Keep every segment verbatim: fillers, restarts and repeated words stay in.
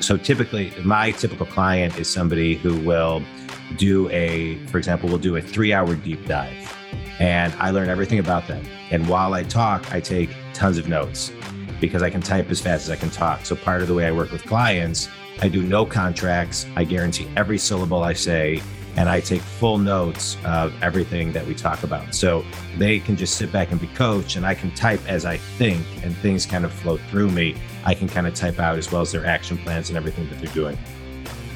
So typically, my typical client is somebody who will do a, for example, will do a three-hour deep dive. And I learn everything about them. And while I talk, I take tons of notes because I can type as fast as I can talk. So part of the way I work with clients, I do no contracts. I guarantee every syllable I say, and I take full notes of everything that we talk about. So they can just sit back and be coached, and I can type as I think, and things kind of flow through me. I can kind of type out as well as their action plans and everything that they're doing.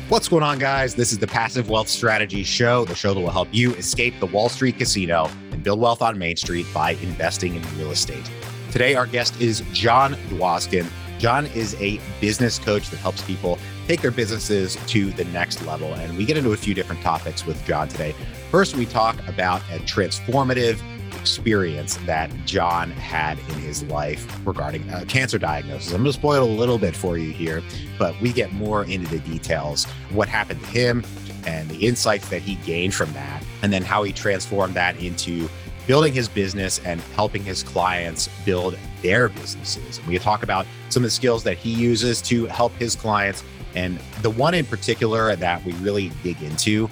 What's going on, guys? This is the Passive Wealth Strategy Show, the show that will help you escape the Wall Street casino and build wealth on Main Street by investing in real estate. Today, our guest is Jon Dwoskin. Jon is a business coach that helps people take their businesses to the next level. And we get into a few different topics with Jon today. First, we talk about a transformative experience that Jon had in his life regarding a cancer diagnosis. I'm going to spoil a little bit for you here, but we get more into the details, what happened to him and the insights that he gained from that, and then how he transformed that into building his business and helping his clients build their businesses. And we talk about some of the skills that he uses to help his clients. And the one in particular that we really dig into,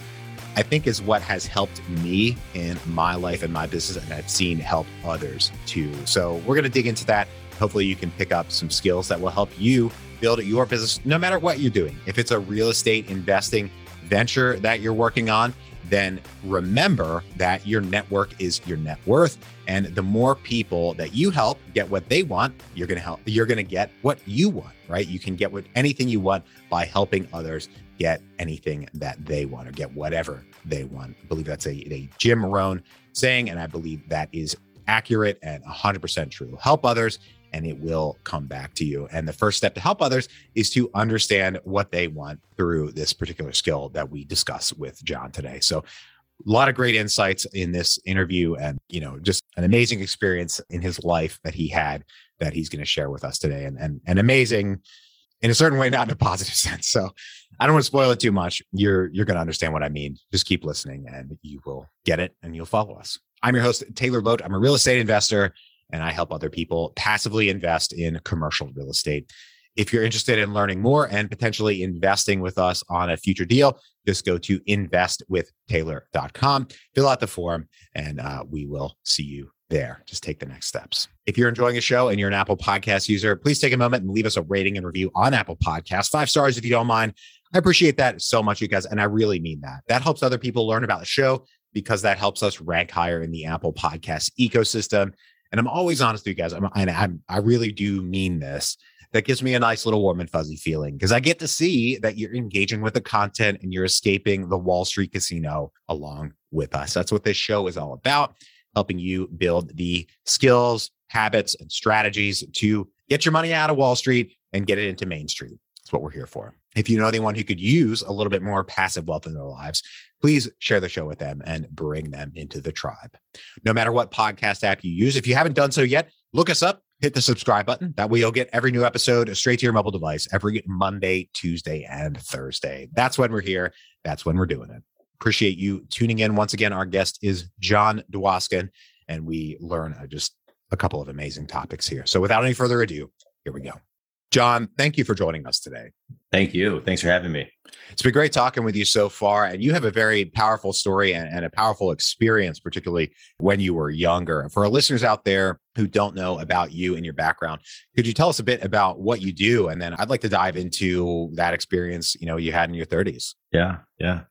I think, is what has helped me in my life and my business, and I've seen help others too. So we're going to dig into that. Hopefully you can pick up some skills that will help you build your business, no matter what you're doing. If it's a real estate investing venture that you're working on, then remember that your network is your net worth. And the more people that you help get what they want, you're going to help, you're going to get what you want, right? You can get what anything you want by helping others get anything that they want, or get whatever they want. I believe that's a, a Jim Rohn saying, and I believe that is accurate and one hundred percent true. Help others and it will come back to you. And the first step to help others is to understand what they want through this particular skill that we discuss with Jon today. So a lot of great insights in this interview, and, you know, just an amazing experience in his life that he had that he's going to share with us today, and, and, and amazing in a certain way, not in a positive sense. So I don't want to spoil it too much. You're, you're going to understand what I mean. Just keep listening and you will get it, and you'll follow us. I'm your host, Taylor Lote. I'm a real estate investor, and I help other people passively invest in commercial real estate. If you're interested in learning more and potentially investing with us on a future deal, just go to invest with taylor dot com, fill out the form, and uh, we will see you there. Just take the next steps. If you're enjoying the show and you're an Apple Podcast user, please take a moment and leave us a rating and review on Apple Podcasts. Five stars if you don't mind. I appreciate that so much, you guys, and I really mean that. That helps other people learn about the show, because that helps us rank higher in the Apple Podcast ecosystem. And I'm always honest with you guys, I'm, and I'm, I really do mean this. That gives me a nice little warm and fuzzy feeling, because I get to see that you're engaging with the content and you're escaping the Wall Street casino along with us. That's what this show is all about, helping you build the skills, habits, and strategies to get your money out of Wall Street and get it into Main Street. That's what we're here for. If you know anyone who could use a little bit more passive wealth in their lives, please share the show with them and bring them into the tribe. No matter what podcast app you use, if you haven't done so yet, look us up, hit the subscribe button. That way you'll get every new episode straight to your mobile device every Monday, Tuesday, and Thursday. That's when we're here. That's when we're doing it. Appreciate you tuning in. Once again, our guest is Jon Dwoskin, and we learn just a couple of amazing topics here. So without any further ado, here we go. Jon, thank you for joining us today. Thank you. Thanks for having me. It's been great talking with you so far. And you have a very powerful story and, and a powerful experience, particularly when you were younger. For our listeners out there who don't know about you and your background, could you tell us a bit about what you do? And then I'd like to dive into that experience, you know, you had in your thirties. Yeah, yeah.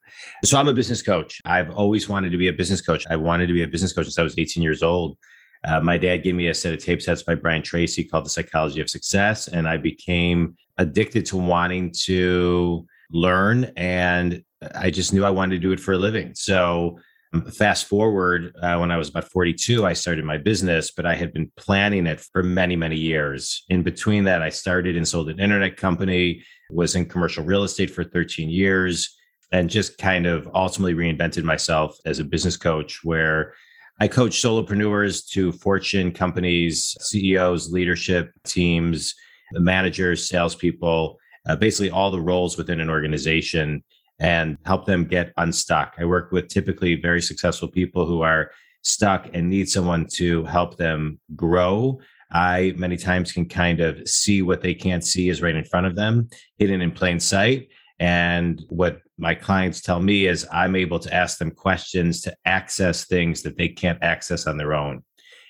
So I'm a business coach. I've always wanted to be a business coach. I wanted to be a business coach since I was eighteen years old. Uh, my dad gave me a set of tape sets by Brian Tracy called The Psychology of Success. And I became addicted to wanting to learn. And I just knew I wanted to do it for a living. So um, fast forward, uh, when I was about forty-two, I started my business, but I had been planning it for many, many years. In between that, I started and sold an internet company, was in commercial real estate for thirteen years, and just kind of ultimately reinvented myself as a business coach, where I coach solopreneurs to Fortune companies, C E Os, leadership teams, managers, salespeople, uh, basically all the roles within an organization, and help them get unstuck. I work with typically very successful people who are stuck and need someone to help them grow I many times can kind of see what they can't see is right in front of them, hidden in plain sight. And what my clients tell me is I'm able to ask them questions to access things that they can't access on their own.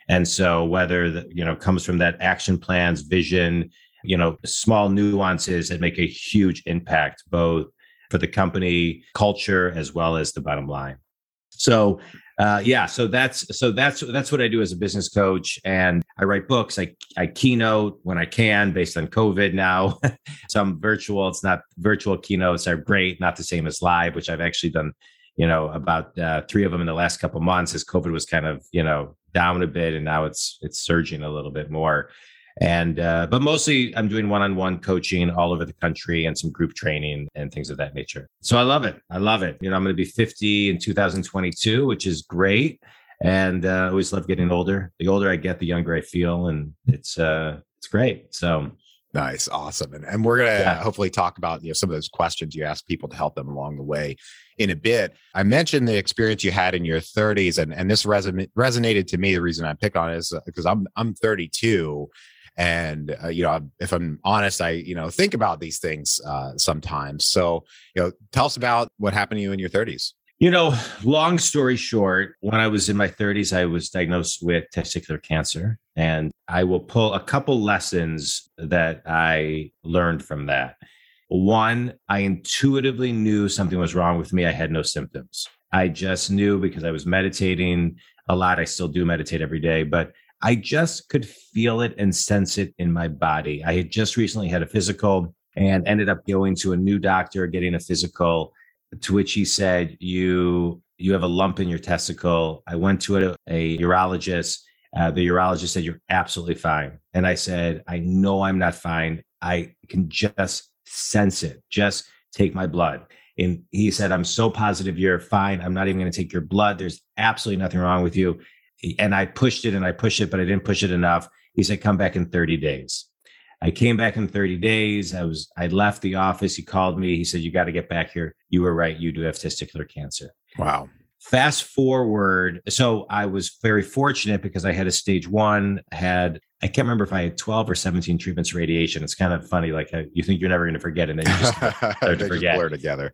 And so whether the, you know, comes from that action plans, vision, you know, small nuances that make a huge impact, both for the company culture as well as the bottom line. So, uh, yeah, so that's, so that's, that's what I do as a business coach. And I write books. I, I keynote when I can based on COVID now. Some virtual, it's not virtual keynotes are great. Not the same as live, which I've actually done, you know, about uh, three of them in the last couple of months as COVID was kind of, you know, down a bit. And now it's, it's surging a little bit more. And, uh, but mostly I'm doing one-on-one coaching all over the country and some group training and things of that nature. So I love it. I love it. You know, I'm going to be fifty in two thousand twenty-two, which is great. And, uh, I always love getting older. The older I get, the younger I feel. And it's, uh, it's great. So. Nice. Awesome. And, and we're going to yeah. hopefully talk about, you know, some of those questions you ask people to help them along the way in a bit. I mentioned the experience you had in your thirties, and, and this reson- resonated to me. The reason I picked on it is because uh, I'm, I'm thirty-two. And, uh, you know, if I'm honest, I, you know, think about these things uh, sometimes. So, you know, tell us about what happened to you in your thirties. You know, long story short, when I was in my thirties, I was diagnosed with testicular cancer. And I will pull a couple lessons that I learned from that. One, I intuitively knew something was wrong with me. I had no symptoms. I just knew because I was meditating a lot. I still do meditate every day, but I just could feel it and sense it in my body. I had just recently had a physical and ended up going to a new doctor, getting a physical, to which he said, you you have a lump in your testicle. I went to a, a urologist. Uh, the urologist said, you're absolutely fine. And I said, I know I'm not fine. I can just sense it. Just take my blood. And he said, I'm so positive you're fine. I'm not even going to take your blood. There's absolutely nothing wrong with you. And I pushed it and I pushed it, but I didn't push it enough. He said, come back in thirty days. I came back in thirty days. I was, I left the office. He called me. He said, you got to get back here. You were right. You do have testicular cancer. Wow. Fast forward. So I was very fortunate because I had a stage one, had, I can't remember if I had twelve or seventeen treatments radiation. It's kind of funny. Like you think you're never going to forget it. And then you just start to forget. Just blur together.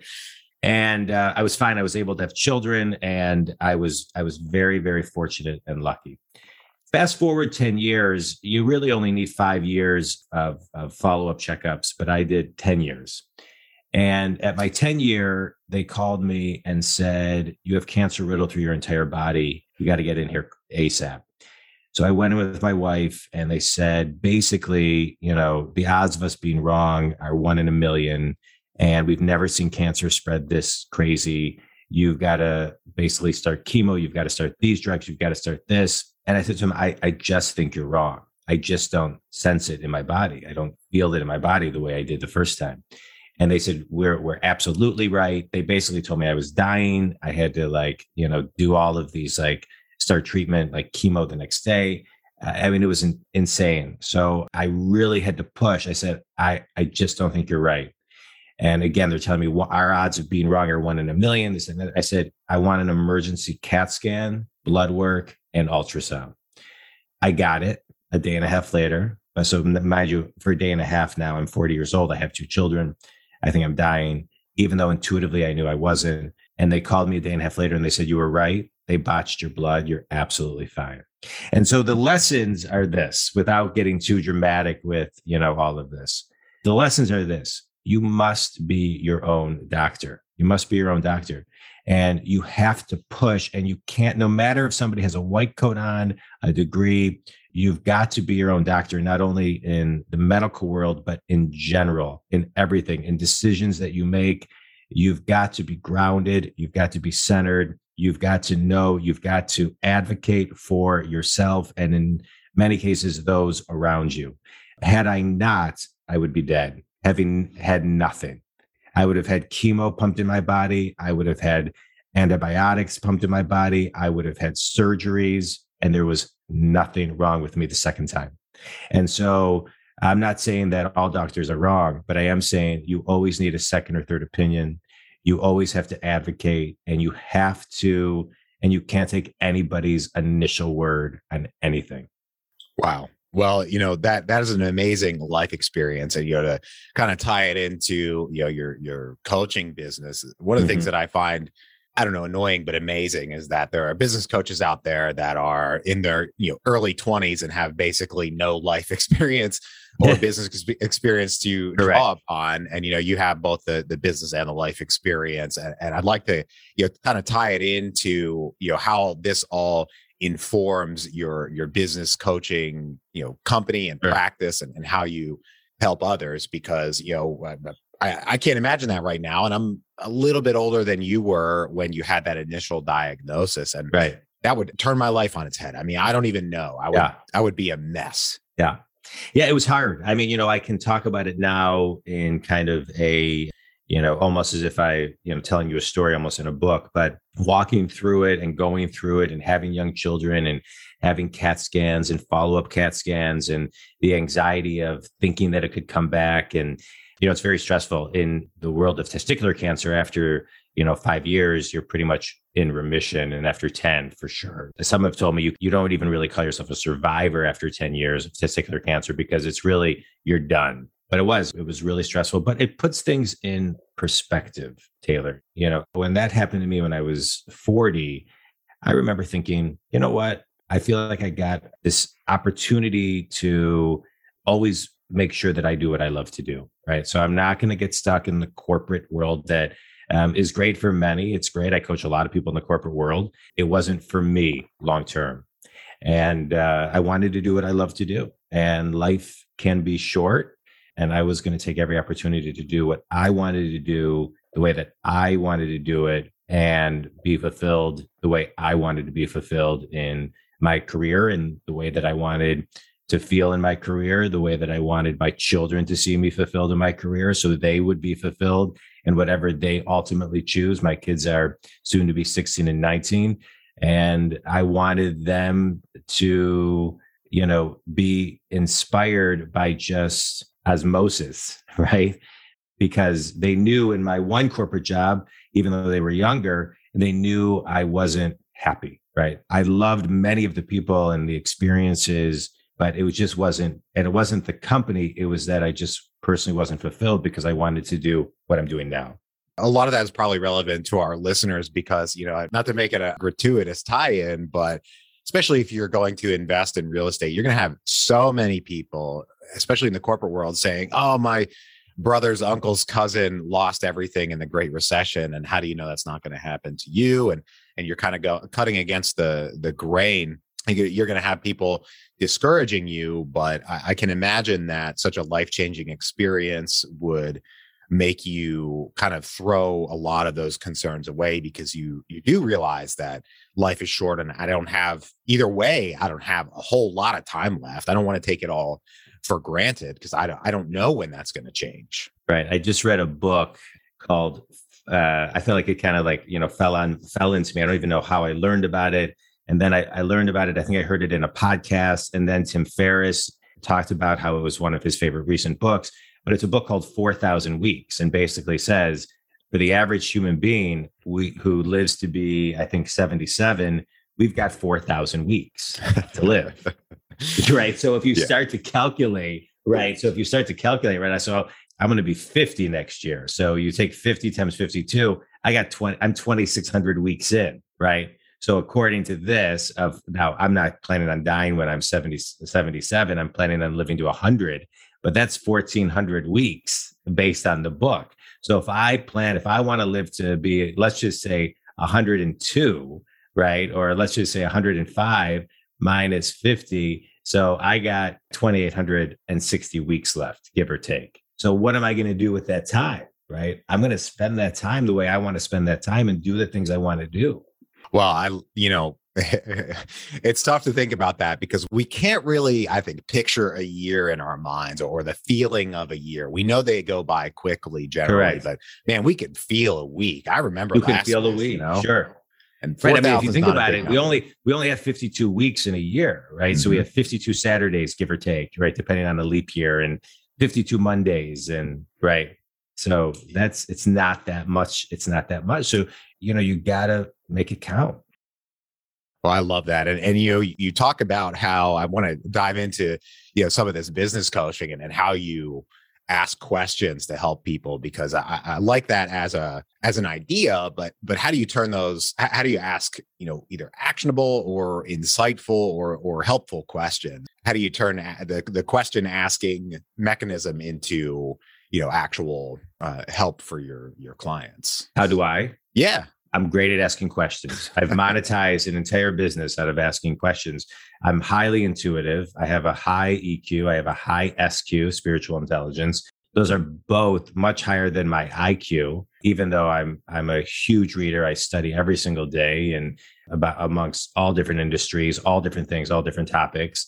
And uh, I was fine. I was able to have children, and I was, I was very, very fortunate and lucky. Fast forward ten years, you really only need five years of, of follow-up checkups, but I did ten years. And at my ten year, they called me and said, you have cancer riddled through your entire body. You got to get in here ASAP. So I went in with my wife, and they said, basically, you know, the odds of us being wrong are one in a million. And we've never seen cancer spread this crazy. You've got to basically start chemo. You've got to start these drugs. You've got to start this. And I said to him, I, I just think you're wrong. I just don't sense it in my body. I don't feel it in my body the way I did the first time. And they said, we're, we're absolutely right. They basically told me I was dying. I had to, like, you know, do all of these, like, start treatment, like chemo the next day. Uh, I mean, it was in, insane. So I really had to push. I said, I, I just don't think you're right. And again, they're telling me, well, our odds of being wrong are one in a million. This and that. I said, I want an emergency CAT scan, blood work, and ultrasound. I got it a day and a half later. So mind you, for a day and a half now, I'm forty years old. I have two children. I think I'm dying, even though intuitively I knew I wasn't. And they called me a day and a half later, and they said, you were right. They botched your blood. You're absolutely fine. And so the lessons are this, without getting too dramatic with, you know, all of this. The lessons are this. You must be your own doctor. You must be your own doctor. And you have to push, and you can't, no matter if somebody has a white coat on, a degree, you've got to be your own doctor, not only in the medical world, but in general, in everything, in decisions that you make. You've got to be grounded. You've got to be centered. You've got to know, you've got to advocate for yourself, and in many cases, those around you. Had I not, I would be dead. Having had nothing, I would have had chemo pumped in my body. I would have had antibiotics pumped in my body. I would have had surgeries, and there was nothing wrong with me the second time. And so I'm not saying that all doctors are wrong, but I am saying you always need a second or third opinion. You always have to advocate, and you have to, and you can't take anybody's initial word on anything. Wow. Well, you know, that that is an amazing life experience. And, you know, to kind of tie it into, you know, your your coaching business, one of the mm-hmm. things that I find, I don't know, annoying, but amazing is that there are business coaches out there that are in their, you know, early twenties and have basically no life experience or business experience to Correct. Draw upon. And, you know, you have both the, the business and the life experience. And, and I'd like to, you know, kind of tie it into, you know, how this all informs your your business coaching, you know, company and sure. practice, and, and how you help others, because, you know, I, I can't imagine that right now. And I'm a little bit older than you were when you had that initial diagnosis, and right. that would turn my life on its head. I mean, I don't even know. I would, yeah. I would be a mess. Yeah. Yeah. It was hard. I mean, you know, I can talk about it now in kind of a, you know, almost as if I, you know, telling you a story almost in a book, but walking through it and going through it and having young children and having CAT scans and follow-up CAT scans and the anxiety of thinking that it could come back. And, you know, it's very stressful in the world of testicular cancer. After, you know, five years, you're pretty much in remission. And after ten, for sure. Some have told me you, you don't even really call yourself a survivor after ten years of testicular cancer, because it's really, you're done. But it was, it was really stressful, but it puts things in perspective, Taylor. You know, when that happened to me when I was forty, I remember thinking, you know what? I feel like I got this opportunity to always make sure that I do what I love to do, right? So I'm not going to get stuck in the corporate world that um, is great for many. It's great. I coach a lot of people in the corporate world. It wasn't for me long-term. And uh, I wanted to do what I love to do. And life can be short. And I was going to take every opportunity to do what I wanted to do, the way that I wanted to do it, and be fulfilled the way I wanted to be fulfilled in my career, and the way that I wanted to feel in my career, the way that I wanted my children to see me fulfilled in my career, so that they would be fulfilled in whatever they ultimately choose. My kids are soon to be sixteen and nineteen, and I wanted them to, you know, be inspired by just osmosis, right? Because they knew in my one corporate job, even though they were younger, they knew I wasn't happy, right? I loved many of the people and the experiences, but it just wasn't, and it wasn't the company. It was that I just personally wasn't fulfilled because I wanted to do what I'm doing now. A lot of that is probably relevant to our listeners because, you know, not to make it a gratuitous tie-in, but especially if you're going to invest in real estate, you're going to have so many people, especially in the corporate world, saying, oh, my brother's uncle's cousin lost everything in the Great Recession. And how do you know that's not going to happen to you? And and you're kind of go, cutting against the, the grain. You're going to have people discouraging you. But I, I can imagine that such a life-changing experience would make you kind of throw a lot of those concerns away, because you you do realize that life is short and I don't have, either way, I don't have a whole lot of time left. I don't want to take it all for granted, because I don't, I don't know when that's going to change. Right. I just read a book called, uh, I feel like it kind of like, you know, fell on, fell into me. I don't even know how I learned about it. And then I, I learned about it. I think I heard it in a podcast. And then Tim Ferriss talked about how it was one of his favorite recent books, but it's a book called four thousand weeks, and basically says for the average human being we, who lives to be, I think, seventy-seven, we've got four thousand weeks to live. Right. So if you yeah. start to calculate, right. So if you start to calculate, right. I so saw I'm going to be fifty next year. So you take fifty times fifty-two. I got twenty. I'm twenty-six hundred weeks in. Right. So according to this, of now, I'm not planning on dying when I'm seventy, seventy-seven. I'm planning on living to one hundred, but that's fourteen hundred weeks based on the book. So if I plan, if I want to live to be, let's just say one hundred two, right. Or let's just say one hundred five. Minus fifty. So I got two thousand eight hundred sixty weeks left, give or take. So what am I going to do with that time, right? I'm going to spend that time the way I want to spend that time and do the things I want to do. Well, I, you know, it's tough to think about that, because we can't really, I think, picture a year in our minds, or the feeling of a year. We know they go by quickly generally, Correct. But man, we could feel a week. I remember you last feel week, a week, you know? Sure. And right, I mean, if you think about it, we only we only have fifty-two weeks in a year, right? Mm-hmm. So we have fifty-two Saturdays, give or take, right? Depending on the leap year, and fifty-two Mondays, and right. So that's it's not that much. It's not that much. So you know, you gotta make it count. Well, I love that. And, and you know, you talk about how I want to dive into, you know, some of this business coaching and, and how you ask questions to help people, because I, I like that as a as an idea. But but how do you turn those? How do you ask, you know, either actionable or insightful or or helpful questions? How do you turn the the question asking mechanism into, you know, actual uh, help for your your clients? How do I? Yeah. I'm great at asking questions. I've monetized an entire business out of asking questions. I'm highly intuitive. I have a high E Q. I have a high S Q, spiritual intelligence. Those are both much higher than my I Q, even though I'm I'm a huge reader. I study every single day and about amongst all different industries, all different things, all different topics.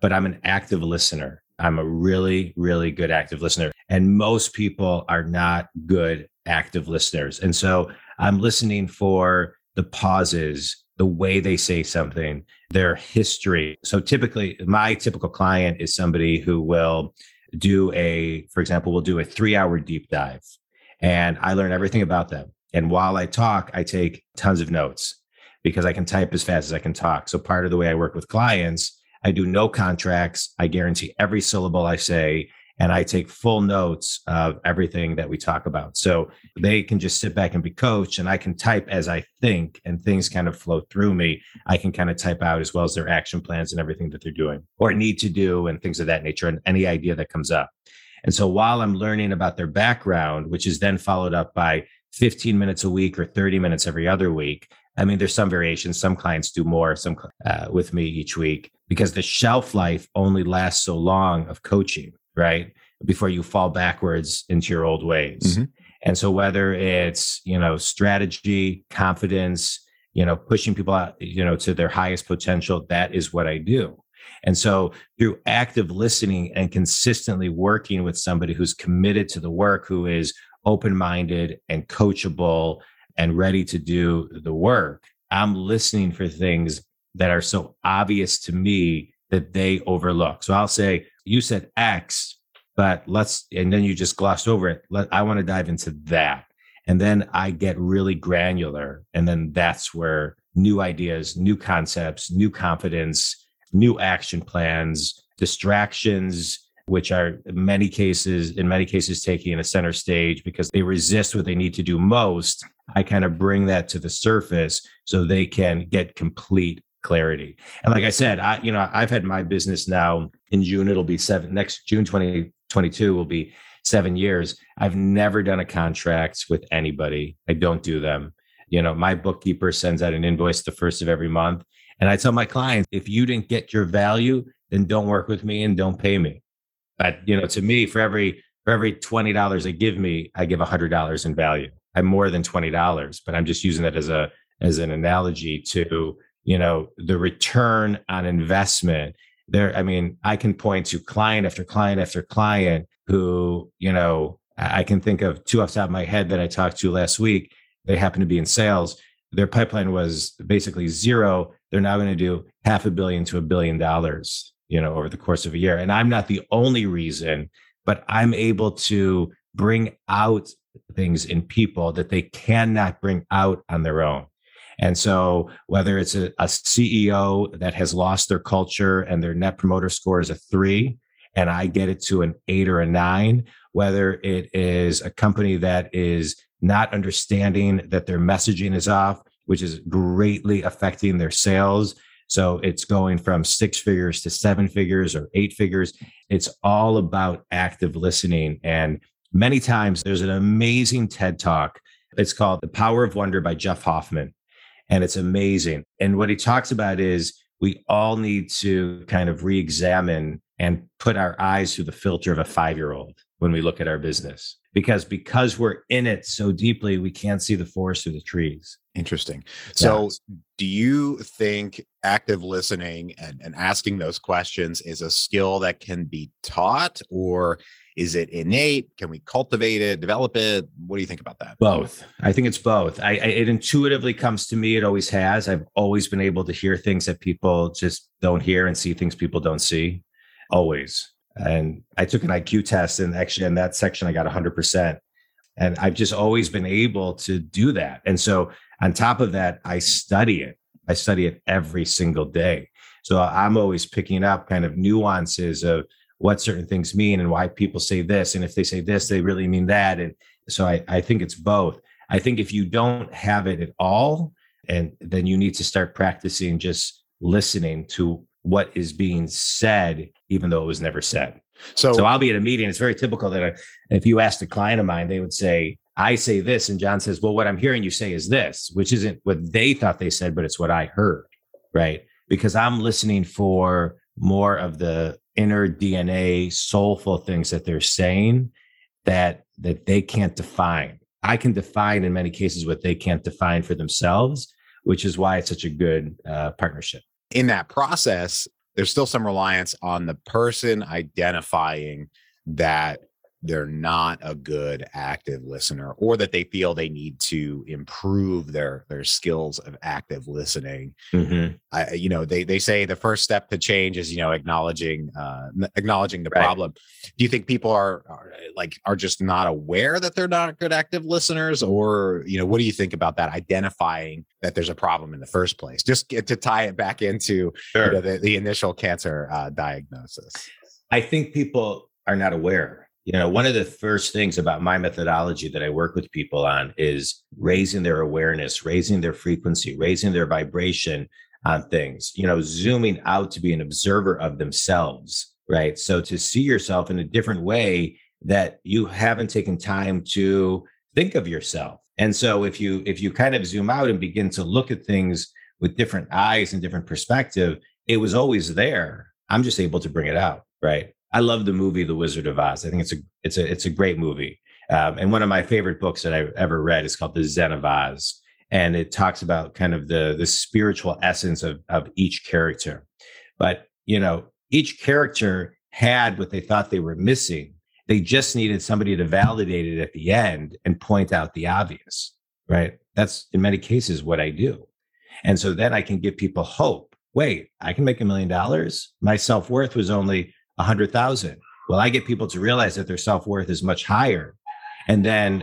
But I'm an active listener. I'm a really, really good active listener. And most people are not good active listeners. And so I'm listening for the pauses, the way they say something, their history. So typically, my typical client is somebody who will do a, for example, will do a three-hour deep dive. And I learn everything about them. And while I talk, I take tons of notes because I can type as fast as I can talk. So part of the way I work with clients, I do no contracts. I guarantee every syllable I say. And I take full notes of everything that we talk about. So they can just sit back and be coached, and I can type as I think, and things kind of flow through me. I can kind of type out as well as their action plans and everything that they're doing or need to do and things of that nature and any idea that comes up. And so while I'm learning about their background, which is then followed up by fifteen minutes a week or thirty minutes every other week, I mean, there's some variations. Some clients do more, some uh, with me each week, because the shelf life only lasts so long of coaching, right? Before you fall backwards into your old ways. Mm-hmm. And so whether it's, you know, strategy, confidence, you know, pushing people out, you know, to their highest potential, that is what I do. And so through active listening and consistently working with somebody who's committed to the work, who is open-minded and coachable and ready to do the work, I'm listening for things that are so obvious to me that they overlook. So I'll say, you said X, but let's, and then you just glossed over it. Let, I want to dive into that. And then I get really granular. And then that's where new ideas, new concepts, new confidence, new action plans, distractions, which are in many cases, in many cases taking a center stage because they resist what they need to do most. I kind of bring that to the surface so they can get complete clarity. And like I said, I, you know, I've had my business now in June, it'll be seven, next June, twenty twenty-two will be seven years. I've never done a contract with anybody. I don't do them. You know, my bookkeeper sends out an invoice the first of every month. And I tell my clients, if you didn't get your value, then don't work with me and don't pay me. But, you know, to me, for every, for every twenty dollars they give me, I give a hundred dollars in value. I'm more than twenty dollars, but I'm just using that as a, as an analogy to, you know, the return on investment there. I mean, I can point to client after client after client who, you know, I can think of two off the top of my head that I talked to last week. They happen to be in sales. Their pipeline was basically zero. They're now going to do half a billion to a billion dollars, you know, over the course of a year. And I'm not the only reason, but I'm able to bring out things in people that they cannot bring out on their own. And so whether it's a, a C E O that has lost their culture and their net promoter score is a three, and I get it to an eight or a nine, whether it is a company that is not understanding that their messaging is off, which is greatly affecting their sales. So it's going from six figures to seven figures or eight figures. It's all about active listening. And many times there's an amazing TED Talk. It's called The Power of Wonder by Jeff Hoffman. And it's amazing. And what he talks about is we all need to kind of re-examine and put our eyes through the filter of a five-year-old when we look at our business. Because because we're in it so deeply, we can't see the forest through the trees. Interesting. So yeah. Do you think active listening and, and asking those questions is a skill that can be taught, or is it innate? Can we cultivate it, develop it? What do you think about that? Both. I think it's both. I, I, it intuitively comes to me. It always has. I've always been able to hear things that people just don't hear and see things people don't see. Always. And I took an I Q test, and actually in that section, I got one hundred percent. And I've just always been able to do that. And so on top of that, I study it. I study it every single day. So I'm always picking up kind of nuances of what certain things mean and why people say this. And if they say this, they really mean that. And so I, I think it's both. I think if you don't have it at all, and then you need to start practicing just listening to what is being said, even though it was never said. So, so I'll be at a meeting. It's very typical that I, if you asked a client of mine, they would say, I say this. And John says, well, what I'm hearing you say is this, which isn't what they thought they said, but it's what I heard, right? Because I'm listening for more of the inner D N A, soulful things that they're saying that that they can't define. I can define in many cases what they can't define for themselves, which is why it's such a good uh, partnership. In that process, there's still some reliance on the person identifying that they're not a good active listener, or that they feel they need to improve their, their skills of active listening. Mm-hmm. I, you know, they, they say the first step to change is, you know, acknowledging, uh, acknowledging the right. problem. Do you think people are, are like, are just not aware that they're not good active listeners? Or, you know, what do you think about that? Identifying that there's a problem in the first place, just get to tie it back into sure. you know, the, the initial cancer uh, diagnosis. I think people are not aware. You know, one of the first things about my methodology that I work with people on is raising their awareness, raising their frequency, raising their vibration on things, you know, zooming out to be an observer of themselves, right? So to see yourself in a different way that you haven't taken time to think of yourself. And so if you if you kind of zoom out and begin to look at things with different eyes and different perspective, it was always there. I'm just able to bring it out, right? I love the movie The Wizard of Oz. I think it's a it's a it's a great movie, um, and one of my favorite books that I've ever read is called The Zen of Oz, and it talks about kind of the the spiritual essence of of each character. But you know, each character had what they thought they were missing. They just needed somebody to validate it at the end and point out the obvious, right? That's in many cases what I do, and so then I can give people hope. Wait, I can make a million dollars. My self-worth was only one hundred thousand. Well, I get people to realize that their self-worth is much higher, and then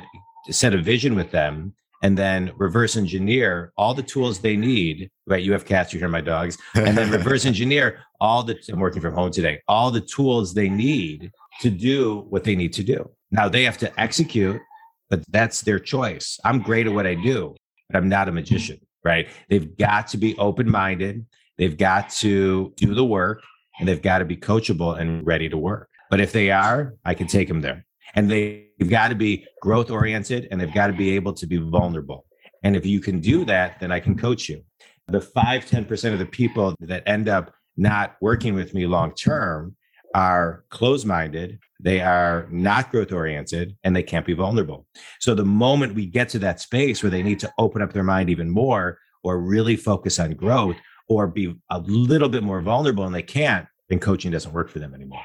set a vision with them and then reverse engineer all the tools they need, right? You have cats, you hear my dogs, and then reverse engineer all the, I'm working from home today, all the tools they need to do what they need to do. Now they have to execute, but that's their choice. I'm great at what I do, but I'm not a magician, right? They've got to be open-minded. They've got to do the work. And they've got to be coachable and ready to work. But if they are, I can take them there. And they've got to be growth oriented, and they've got to be able to be vulnerable. And if you can do that, then I can coach you. The five, ten percent of the people that end up not working with me long term are closed-minded, they are not growth oriented, and they can't be vulnerable. So the moment we get to that space where they need to open up their mind even more, or really focus on growth, or be a little bit more vulnerable, and they can't, then coaching doesn't work for them anymore.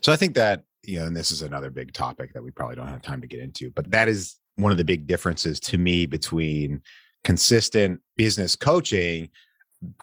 So I think that, you know, and this is another big topic that we probably don't have time to get into, but that is one of the big differences to me between consistent business coaching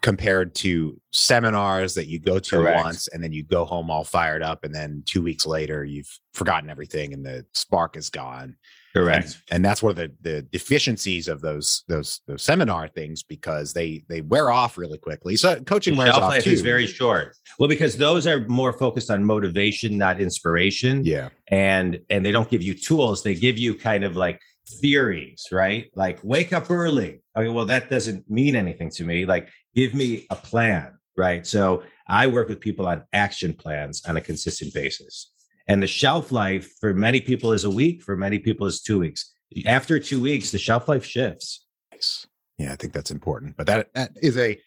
compared to seminars that you go to Correct. Once and then you go home all fired up, and then two weeks later you've forgotten everything and the spark is gone. Correct. And, and that's one of the, the deficiencies of those, those those seminar things, because they they wear off really quickly. So coaching wears off too. Shelf life is very short. Well, because those are more focused on motivation, not inspiration. Yeah. And and they don't give you tools. They give you kind of like theories, right? Like wake up early. Okay, well, that doesn't mean anything to me. Like give me a plan, right? So I work with people on action plans on a consistent basis. And the shelf life for many people is a week, for many people is two weeks. After two weeks, the shelf life shifts. Nice. Yeah, I think that's important. But that, that is a...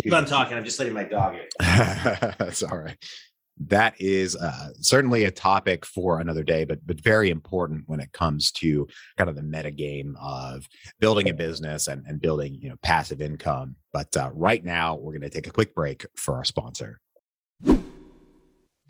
Keep on talking. I'm just letting my dog in. That's all right. That is uh, certainly a topic for another day, but but very important when it comes to kind of the metagame of building a business and, and building, you know, passive income. But uh, right now, we're going to take a quick break for our sponsor.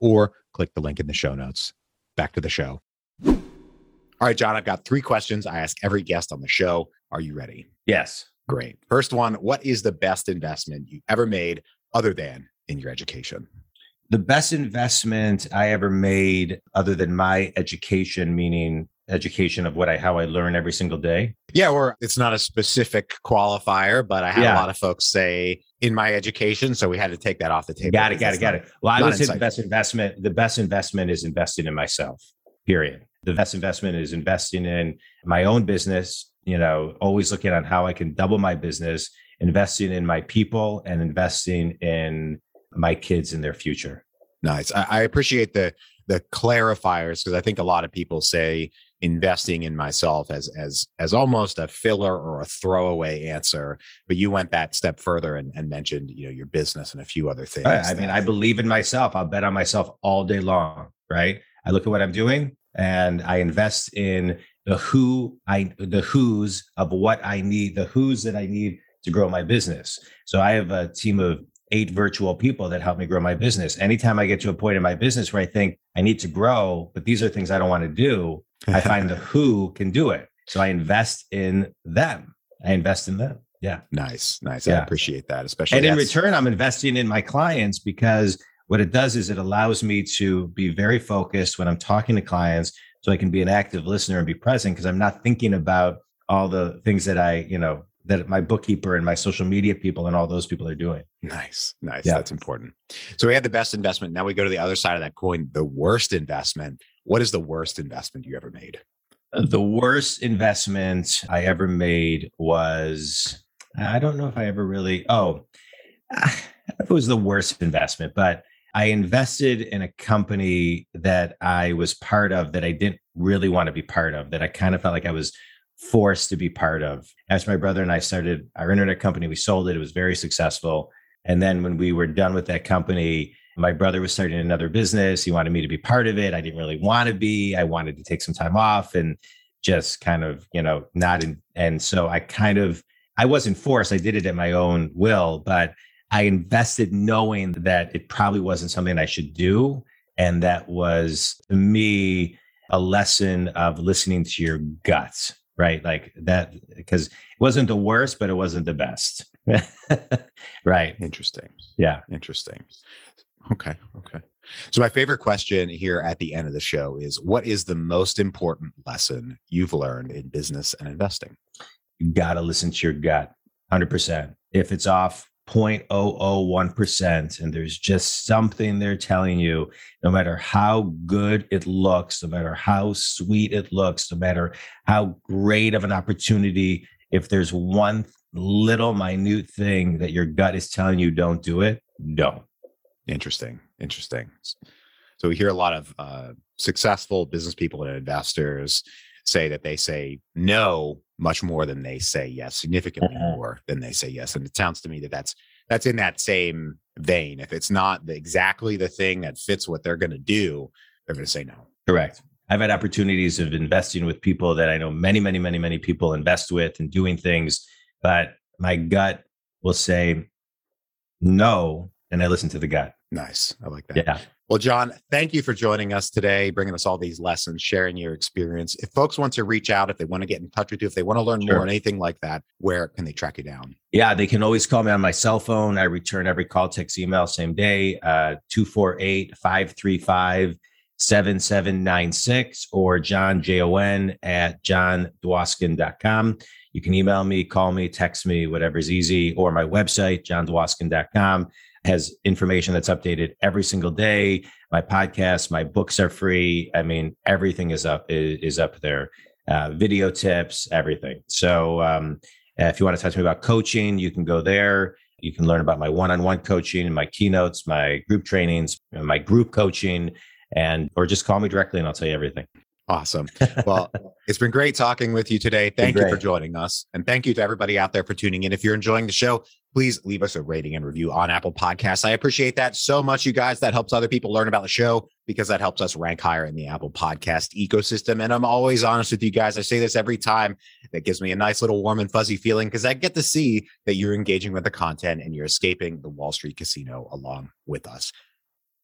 or click the link in the show notes. Back to the show. All right, Jon, I've got three questions I ask every guest on the show. Are you ready? Yes. Great. First one, what is the best investment you ever made other than in your education? The best investment I ever made other than my education, meaning education of what I, how I learn every single day. Yeah. Or it's not a specific qualifier, but I had yeah. a lot of folks say in my education. So we had to take that off the table. Got it. Got it. Got it. Well, I would say the best investment, the best investment is investing in myself, period. The best investment is investing in my own business, you know, always looking on how I can double my business, investing in my people, and investing in my kids and their future. Nice. I, I appreciate the the clarifiers, because I think a lot of people say investing in myself as as as almost a filler or a throwaway answer. But you went that step further and, and mentioned, you know, your business and a few other things. I, I mean, I believe in myself. I'll bet on myself all day long, right? I look at what I'm doing and I invest in the who I the who's of what I need, the who's that I need to grow my business. So I have a team of eight virtual people that help me grow my business. Anytime I get to a point in my business where I think I need to grow, but these are things I don't want to do, I find the who can do it. So I invest in them. I invest in them. Yeah. Nice. Nice. Yeah. I appreciate that. Especially. And in return, I'm investing in my clients, because what it does is it allows me to be very focused when I'm talking to clients, so I can be an active listener and be present, because I'm not thinking about all the things that I, you know, that my bookkeeper and my social media people and all those people are doing. Nice. Nice. Yeah. That's important. So we had the best investment. Now we go to the other side of that coin, the worst investment. What is the worst investment you ever made? The worst investment I ever made was, I don't know if I ever really, oh, I don't know if it was the worst investment, but I invested in a company that I was part of that I didn't really want to be part of, that I kind of felt like I was forced to be part of. As my brother and I started our internet company, we sold it. It was very successful. And then when we were done with that company, my brother was starting another business. He wanted me to be part of it. I didn't really want to be. I wanted to take some time off and just kind of, you know, not in. And so I kind of, I wasn't forced. I did it at my own will, but I invested knowing that it probably wasn't something I should do. And that was, to me, a lesson of listening to your guts, right? Like that, because it wasn't the worst, but it wasn't the best. Right. Interesting. Yeah. Interesting. Okay. Okay. So my favorite question here at the end of the show is, what is the most important lesson you've learned in business and investing? You got to listen to your gut, one hundred percent. If it's off zero point zero zero one percent and there's just something they're telling you, no matter how good it looks, no matter how sweet it looks, no matter how great of an opportunity, if there's one little minute thing that your gut is telling you don't do it, don't. Interesting. Interesting. So we hear a lot of uh, successful business people and investors say that they say no much more than they say yes, significantly uh-huh. more than they say yes. And it sounds to me that that's, that's in that same vein. If it's not the, exactly the thing that fits what they're going to do, they're going to say no. Correct. I've had opportunities of investing with people that I know many, many, many, many people invest with and doing things, but my gut will say no. And I listen to the gut. Nice. I like that. Yeah. Well, Jon, thank you for joining us today, bringing us all these lessons, sharing your experience. If folks want to reach out, if they want to get in touch with you, if they want to learn sure. more, anything like that, where can they track you down? Yeah, they can always call me on my cell phone. I return every call, text, email, same day, uh, two four eight, five three five, seven seven nine six or Jon, J O N, at jon dwoskin dot com. You can email me, call me, text me, whatever's easy, or my website, jon dwoskin dot com. Has information that's updated every single day. My podcasts, my books are free. I mean, everything is up is, is up there. Uh, video tips, everything. So um, if you want to talk to me about coaching, you can go there. You can learn about my one-on-one coaching, my keynotes, my group trainings, my group coaching, and or just call me directly and I'll tell you everything. Awesome. Well, it's been great talking with you today. Thank you for joining us. And thank you to everybody out there for tuning in. If you're enjoying the show, please leave us a rating and review on Apple Podcasts. I appreciate that so much, you guys. That helps other people learn about the show because that helps us rank higher in the Apple Podcast ecosystem. And I'm always honest with you guys. I say this every time. That gives me a nice little warm and fuzzy feeling because I get to see that you're engaging with the content and you're escaping the Wall Street casino along with us.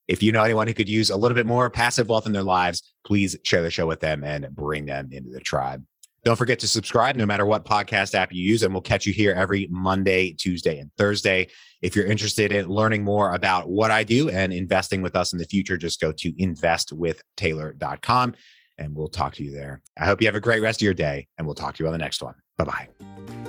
If you know anyone who could use a little bit more passive wealth in their lives, please share the show with them and bring them into the tribe. Don't forget to subscribe no matter what podcast app you use, and we'll catch you here every Monday, Tuesday, and Thursday. If you're interested in learning more about what I do and investing with us in the future, just go to invest with taylor dot com and we'll talk to you there. I hope you have a great rest of your day, and we'll talk to you on the next one. Bye-bye.